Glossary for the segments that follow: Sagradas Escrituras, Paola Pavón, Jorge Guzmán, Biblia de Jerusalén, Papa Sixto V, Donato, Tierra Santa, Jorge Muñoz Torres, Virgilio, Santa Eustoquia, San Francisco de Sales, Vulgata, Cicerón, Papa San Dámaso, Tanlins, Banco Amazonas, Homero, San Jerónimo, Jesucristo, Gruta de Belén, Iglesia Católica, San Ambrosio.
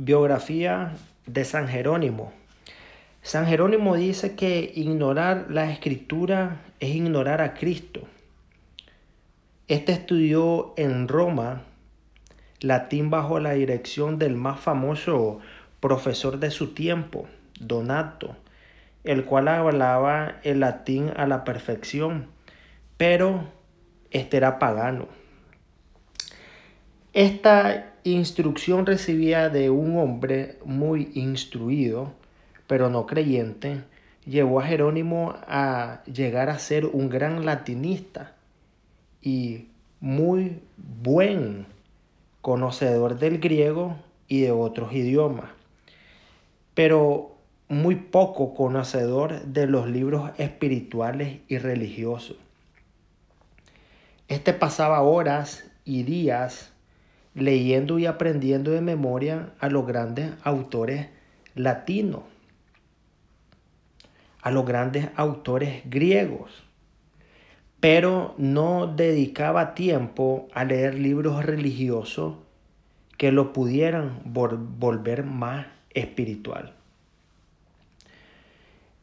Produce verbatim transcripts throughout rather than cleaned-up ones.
Biografía de San Jerónimo. San Jerónimo dice que ignorar la Escritura es ignorar a Cristo. Este estudió en Roma latín bajo la dirección del más famoso profesor de su tiempo, Donato, el cual hablaba el latín a la perfección, pero este era pagano. Esta instrucción recibida de un hombre muy instruido, pero no creyente, llevó a Jerónimo a llegar a ser un gran latinista y muy buen conocedor del griego y de otros idiomas, pero muy poco conocedor de los libros espirituales y religiosos. Este pasaba horas y días leyendo y aprendiendo de memoria a los grandes autores latinos, a los grandes autores griegos, pero no dedicaba tiempo a leer libros religiosos que lo pudieran vol- volver más espiritual.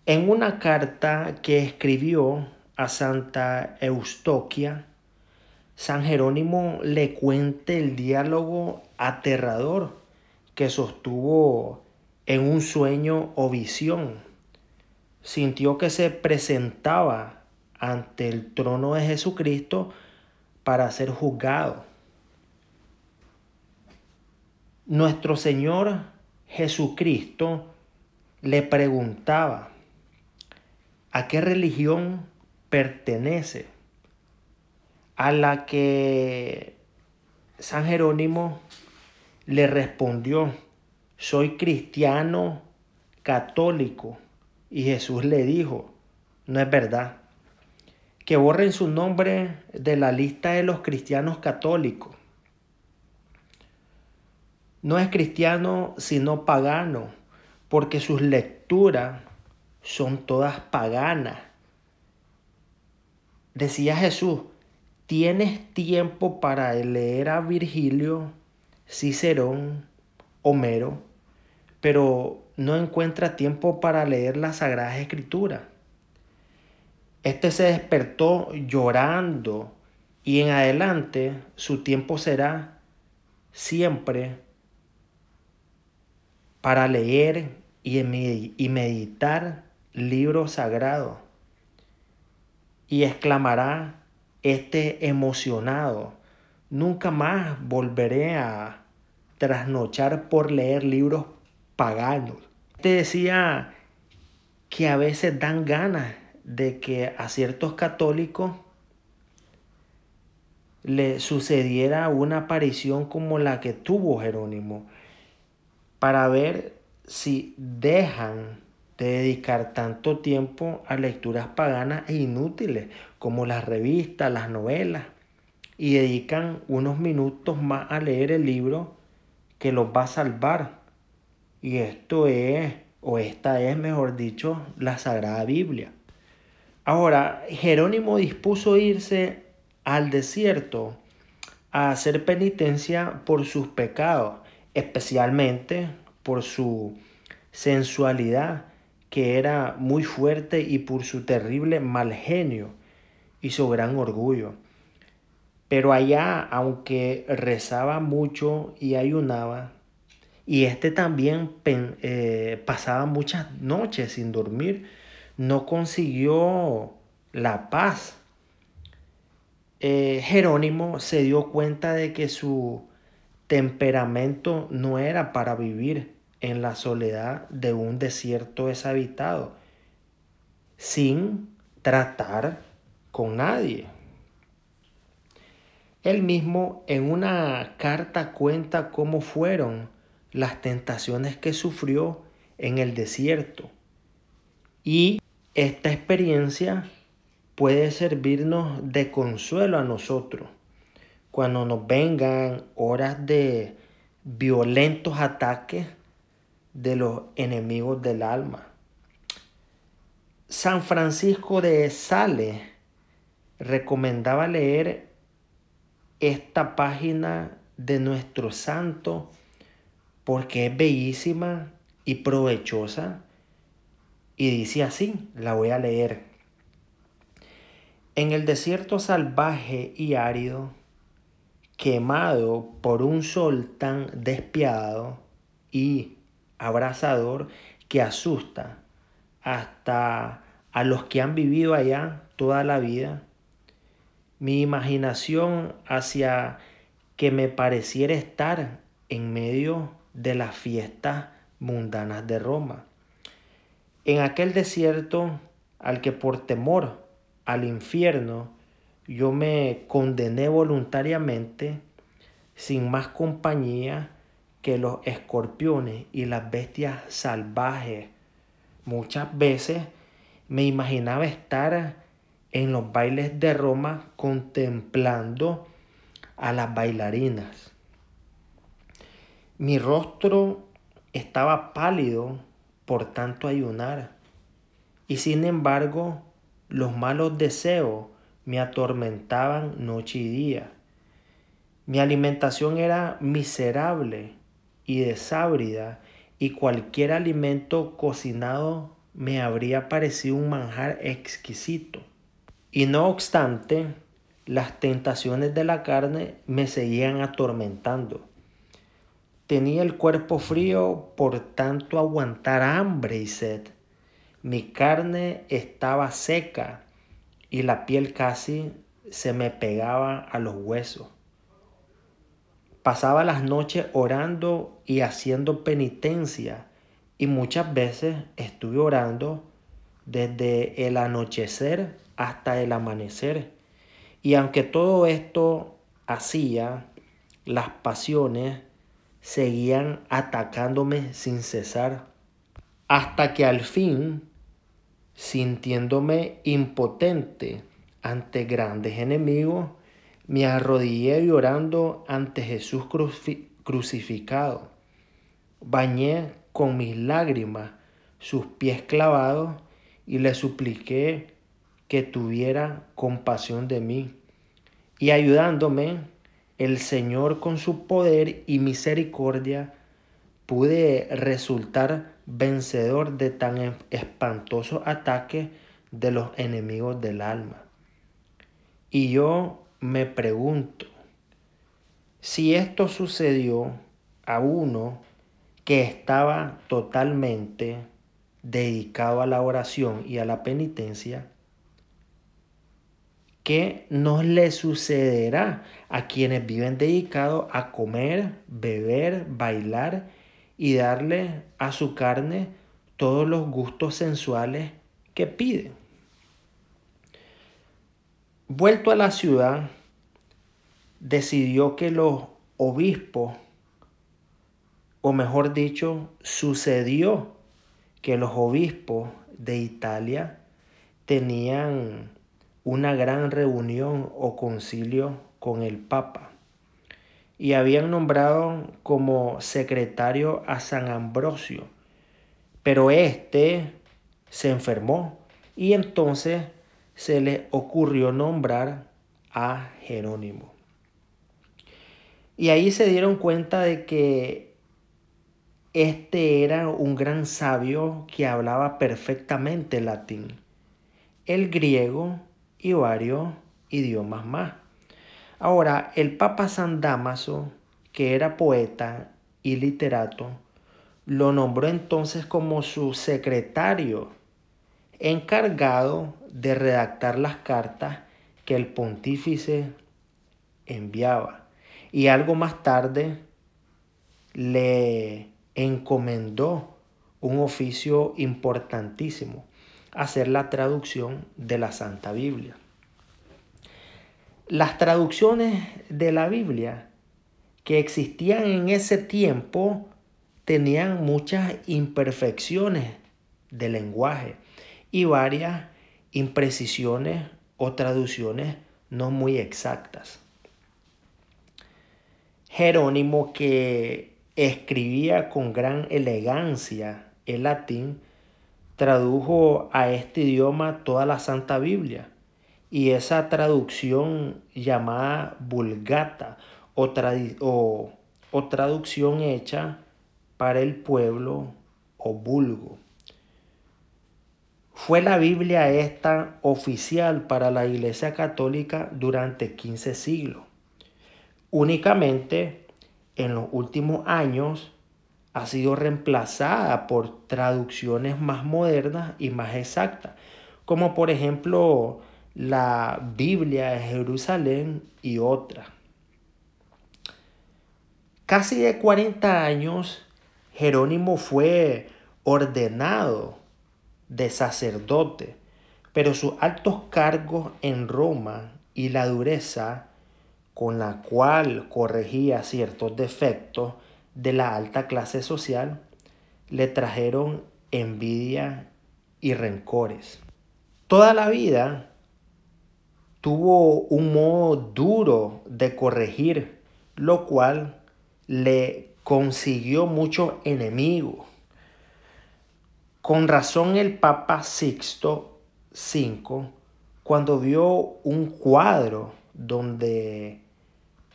En una carta que escribió a Santa Eustoquia, San Jerónimo le cuenta el diálogo aterrador que sostuvo en un sueño o visión. Sintió que se presentaba ante el trono de Jesucristo para ser juzgado. Nuestro Señor Jesucristo le preguntaba: ¿a qué religión pertenece? A la que San Jerónimo le respondió: soy cristiano católico. Y Jesús le dijo: no es verdad, que borren su nombre de la lista de los cristianos católicos. No es cristiano sino pagano, porque sus lecturas son todas paganas. Decía Jesús: ¿tienes tiempo para leer a Virgilio, Cicerón, Homero, pero no encuentra tiempo para leer las Sagradas Escrituras? Este se despertó llorando, y en adelante su tiempo será siempre para leer y meditar libros sagrados. Y exclamará este emocionado: nunca más volveré a trasnochar por leer libros paganos. Te decía que a veces dan ganas de que a ciertos católicos le sucediera una aparición como la que tuvo Jerónimo, para ver si dejan de dedicar tanto tiempo a lecturas paganas e inútiles como las revistas, las novelas, y dedican unos minutos más a leer el libro que los va a salvar. Y esto es, o esta es, mejor dicho, la Sagrada Biblia. Ahora, Jerónimo dispuso irse al desierto a hacer penitencia por sus pecados, especialmente por su sensualidad, que era muy fuerte, y por su terrible mal genio y su gran orgullo. Pero allá, aunque rezaba mucho y ayunaba, y este también eh, pasaba muchas noches sin dormir, no consiguió la paz. Eh, Jerónimo se dio cuenta de que su temperamento no era para vivir en la soledad de un desierto deshabitado, sin tratar con nadie. Él mismo en una carta cuenta cómo fueron las tentaciones que sufrió en el desierto. Y esta experiencia puede servirnos de consuelo a nosotros cuando nos vengan horas de violentos ataques de los enemigos del alma. San Francisco de Sales recomendaba leer esta página de nuestro santo porque es bellísima y provechosa, y dice así, la voy a leer. En el desierto salvaje y árido, quemado por un sol tan despiadado y abrasador que asusta hasta a los que han vivido allá toda la vida, mi imaginación hacia que me pareciera estar en medio de las fiestas mundanas de Roma, en aquel desierto al que por temor al infierno yo me condené voluntariamente, sin más compañía que los escorpiones y las bestias salvajes. Muchas veces me imaginaba estar en los bailes de Roma contemplando a las bailarinas. Mi rostro estaba pálido por tanto ayunar, y sin embargo los malos deseos me atormentaban noche y día. Mi alimentación era miserable y desábrida, y cualquier alimento cocinado me habría parecido un manjar exquisito. Y no obstante, las tentaciones de la carne me seguían atormentando. Tenía el cuerpo frío por tanto aguantar hambre y sed. Mi carne estaba seca y la piel casi se me pegaba a los huesos. Pasaba las noches orando y haciendo penitencia, y muchas veces estuve orando desde el anochecer hasta el amanecer. Y aunque todo esto hacía, las pasiones seguían atacándome sin cesar, hasta que al fin, sintiéndome impotente ante grandes enemigos, me arrodillé llorando ante Jesús crucificado. Bañé con mis lágrimas sus pies clavados y le supliqué que tuviera compasión de mí. Y ayudándome, el Señor con su poder y misericordia, pude resultar vencedor de tan espantosos ataques de los enemigos del alma. Y yo me pregunto, si esto sucedió a uno que estaba totalmente dedicado a la oración y a la penitencia, ¿qué nos le sucederá a quienes viven dedicados a comer, beber, bailar y darle a su carne todos los gustos sensuales que piden? Vuelto a la ciudad, decidió que los obispos, o mejor dicho, sucedió que los obispos de Italia tenían una gran reunión o concilio con el Papa, y habían nombrado como secretario a San Ambrosio, pero este se enfermó y entonces se le ocurrió nombrar a Jerónimo. Y ahí se dieron cuenta de que este era un gran sabio que hablaba perfectamente el latín, el griego y varios idiomas más. Ahora, el Papa San Dámaso, que era poeta y literato, lo nombró entonces como su secretario, encargado de redactar las cartas que el pontífice enviaba. Y algo más tarde le encomendó un oficio importantísimo: hacer la traducción de la Santa Biblia. Las traducciones de la Biblia que existían en ese tiempo tenían muchas imperfecciones de lenguaje y varias imprecisiones o traducciones no muy exactas. Jerónimo, que escribía con gran elegancia el latín, tradujo a este idioma toda la Santa Biblia, y esa traducción llamada Vulgata o, trad- o, o traducción hecha para el pueblo o vulgo. Fue la Biblia esta oficial para la Iglesia Católica durante quince siglos. Únicamente en los últimos años ha sido reemplazada por traducciones más modernas y más exactas, como por ejemplo la Biblia de Jerusalén y otras. Casi de cuarenta años, Jerónimo fue ordenado de sacerdote, pero sus altos cargos en Roma y la dureza con la cual corregía ciertos defectos de la alta clase social le trajeron envidia y rencores. Toda la vida tuvo un modo duro de corregir, lo cual le consiguió muchos enemigos. Con razón el Papa Sixto V, cuando vio un cuadro donde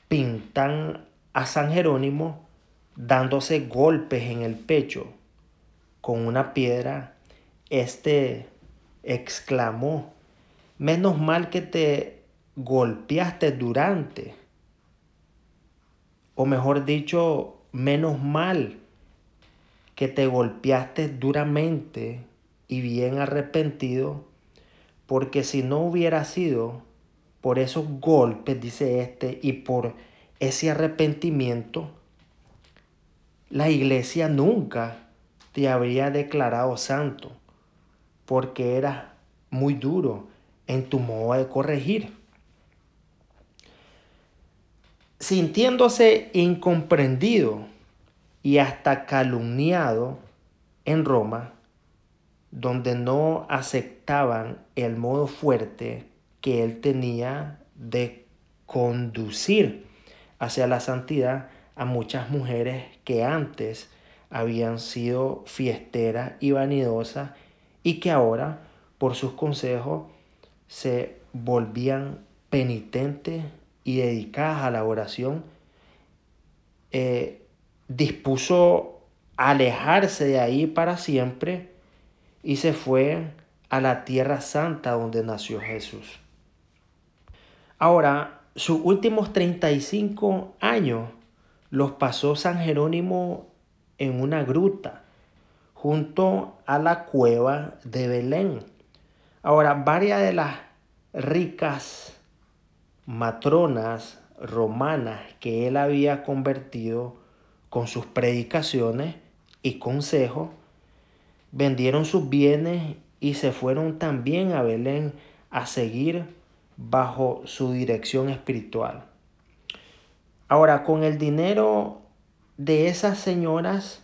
pintan a San Jerónimo dándose golpes en el pecho con una piedra, este exclamó: menos mal que te golpeaste durante, o mejor dicho, menos mal que te golpeaste duramente y bien arrepentido, porque si no hubiera sido por esos golpes, dice este, y por ese arrepentimiento, la Iglesia nunca te habría declarado santo, porque eras muy duro en tu modo de corregir. Sintiéndose incomprendido y hasta calumniado en Roma, donde no aceptaban el modo fuerte que él tenía de conducir hacia la santidad a muchas mujeres que antes habían sido fiesteras y vanidosas y que ahora, por sus consejos, se volvían penitentes y dedicadas a la oración, eh, dispuso alejarse de ahí para siempre y se fue a la Tierra Santa donde nació Jesús. Ahora, sus últimos treinta y cinco años los pasó San Jerónimo en una gruta junto a la cueva de Belén. Ahora, varias de las ricas matronas romanas que él había convertido con sus predicaciones y consejos, vendieron sus bienes y se fueron también a Belén a seguir bajo su dirección espiritual. Ahora, con el dinero de esas señoras,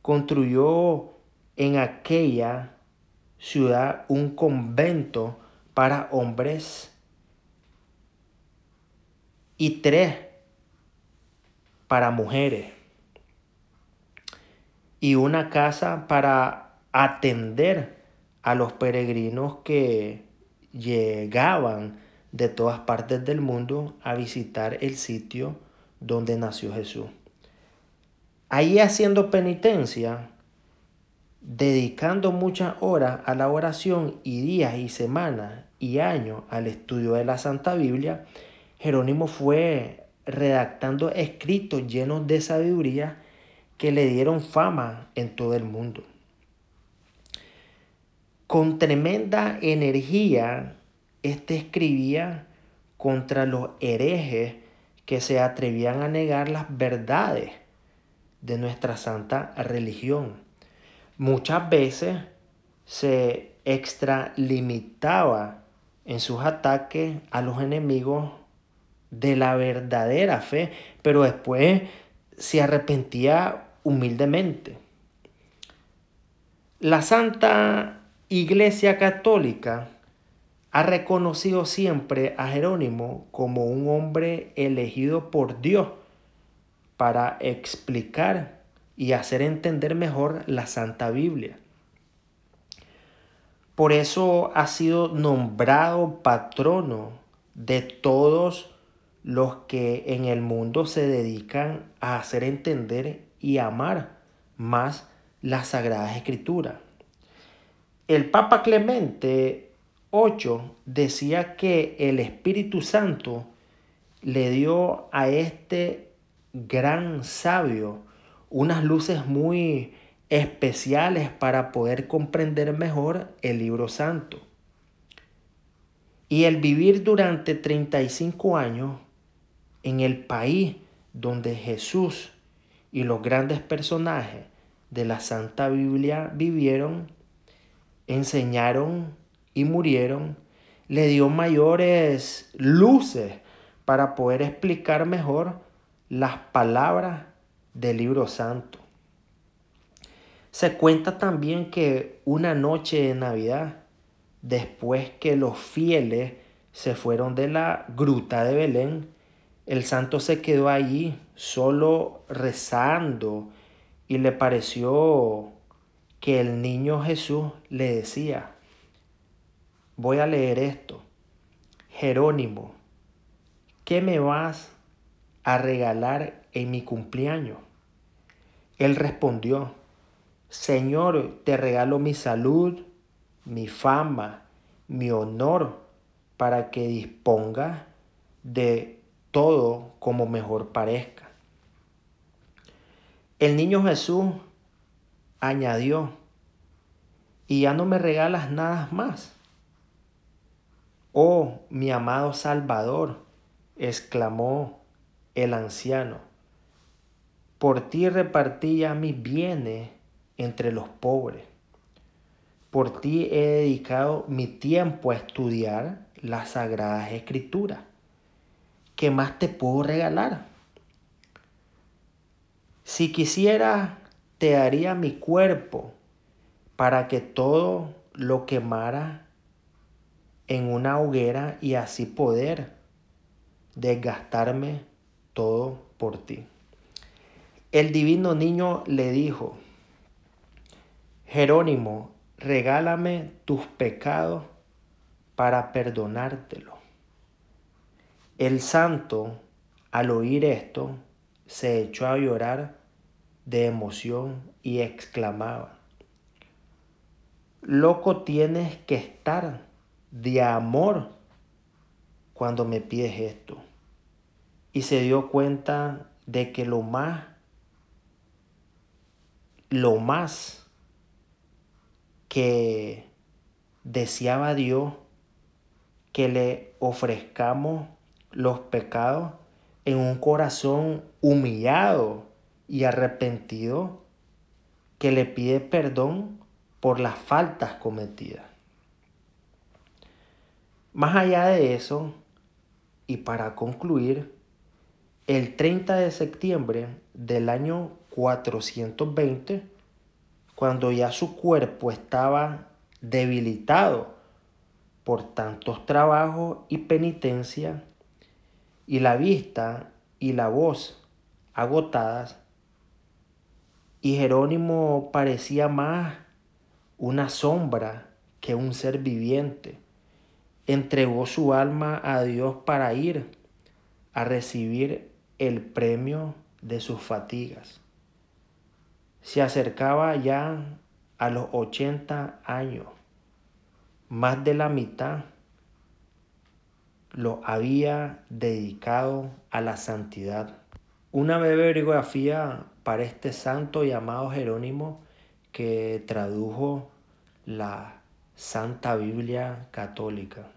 construyó en aquella ciudad un convento para hombres y tres para mujeres, y una casa para atender a los peregrinos que llegaban de todas partes del mundo a visitar el sitio donde nació Jesús. Ahí, haciendo penitencia, dedicando muchas horas a la oración y días y semanas y años al estudio de la Santa Biblia, Jerónimo fue redactando escritos llenos de sabiduría que le dieron fama en todo el mundo. Con tremenda energía, este escribía contra los herejes que se atrevían a negar las verdades de nuestra santa religión. Muchas veces se extralimitaba en sus ataques a los enemigos de la verdadera fe, pero después se arrepentía humildemente. La Santa Iglesia Católica ha reconocido siempre a Jerónimo como un hombre elegido por Dios para explicar y hacer entender mejor la Santa Biblia. Por eso ha sido nombrado patrono de todos los que en el mundo se dedican a hacer entender y amar más las Sagradas Escrituras. El Papa Clemente octavo decía que el Espíritu Santo le dio a este gran sabio unas luces muy especiales para poder comprender mejor el libro santo. Y el vivir durante treinta y cinco años en el país donde Jesús y los grandes personajes de la Santa Biblia vivieron, enseñaron y murieron, le dio mayores luces para poder explicar mejor las palabras del libro santo. Se cuenta también que una noche de Navidad, después que los fieles se fueron de la Gruta de Belén, el santo se quedó allí solo rezando y le pareció que el niño Jesús le decía, voy a leer esto, Jerónimo, ¿qué me vas a regalar en mi cumpleaños? Él respondió, Señor, te regalo mi salud, mi fama, mi honor, para que dispongas de todo como mejor parezca. El niño Jesús añadió, y ya no me regalas nada más. Oh, mi amado Salvador, exclamó el anciano, por ti repartí ya mis bienes entre los pobres. Por ti he dedicado mi tiempo a estudiar las Sagradas Escrituras. ¿Qué más te puedo regalar? Si quisiera, te daría mi cuerpo para que todo lo quemara en una hoguera y así poder desgastarme todo por ti. El divino niño le dijo, Jerónimo, regálame tus pecados para perdonártelo. El santo, al oír esto, se echó a llorar de emoción y exclamaba, loco tienes que estar de amor cuando me pides esto. Y se dio cuenta de que lo más, lo más, que deseaba a Dios que le ofrezcamos los pecados en un corazón humillado y arrepentido que le pide perdón por las faltas cometidas. Más allá de eso, y para concluir, el treinta de septiembre del año cuatrocientos veinte, cuando ya su cuerpo estaba debilitado por tantos trabajos y penitencia, y la vista y la voz agotadas, y Jerónimo parecía más una sombra que un ser viviente, entregó su alma a Dios para ir a recibir el premio de sus fatigas. Se acercaba ya a los ochenta años. Más de la mitad lo había dedicado a la santidad. Una breve biografía para este santo llamado Jerónimo que tradujo la Santa Biblia Católica.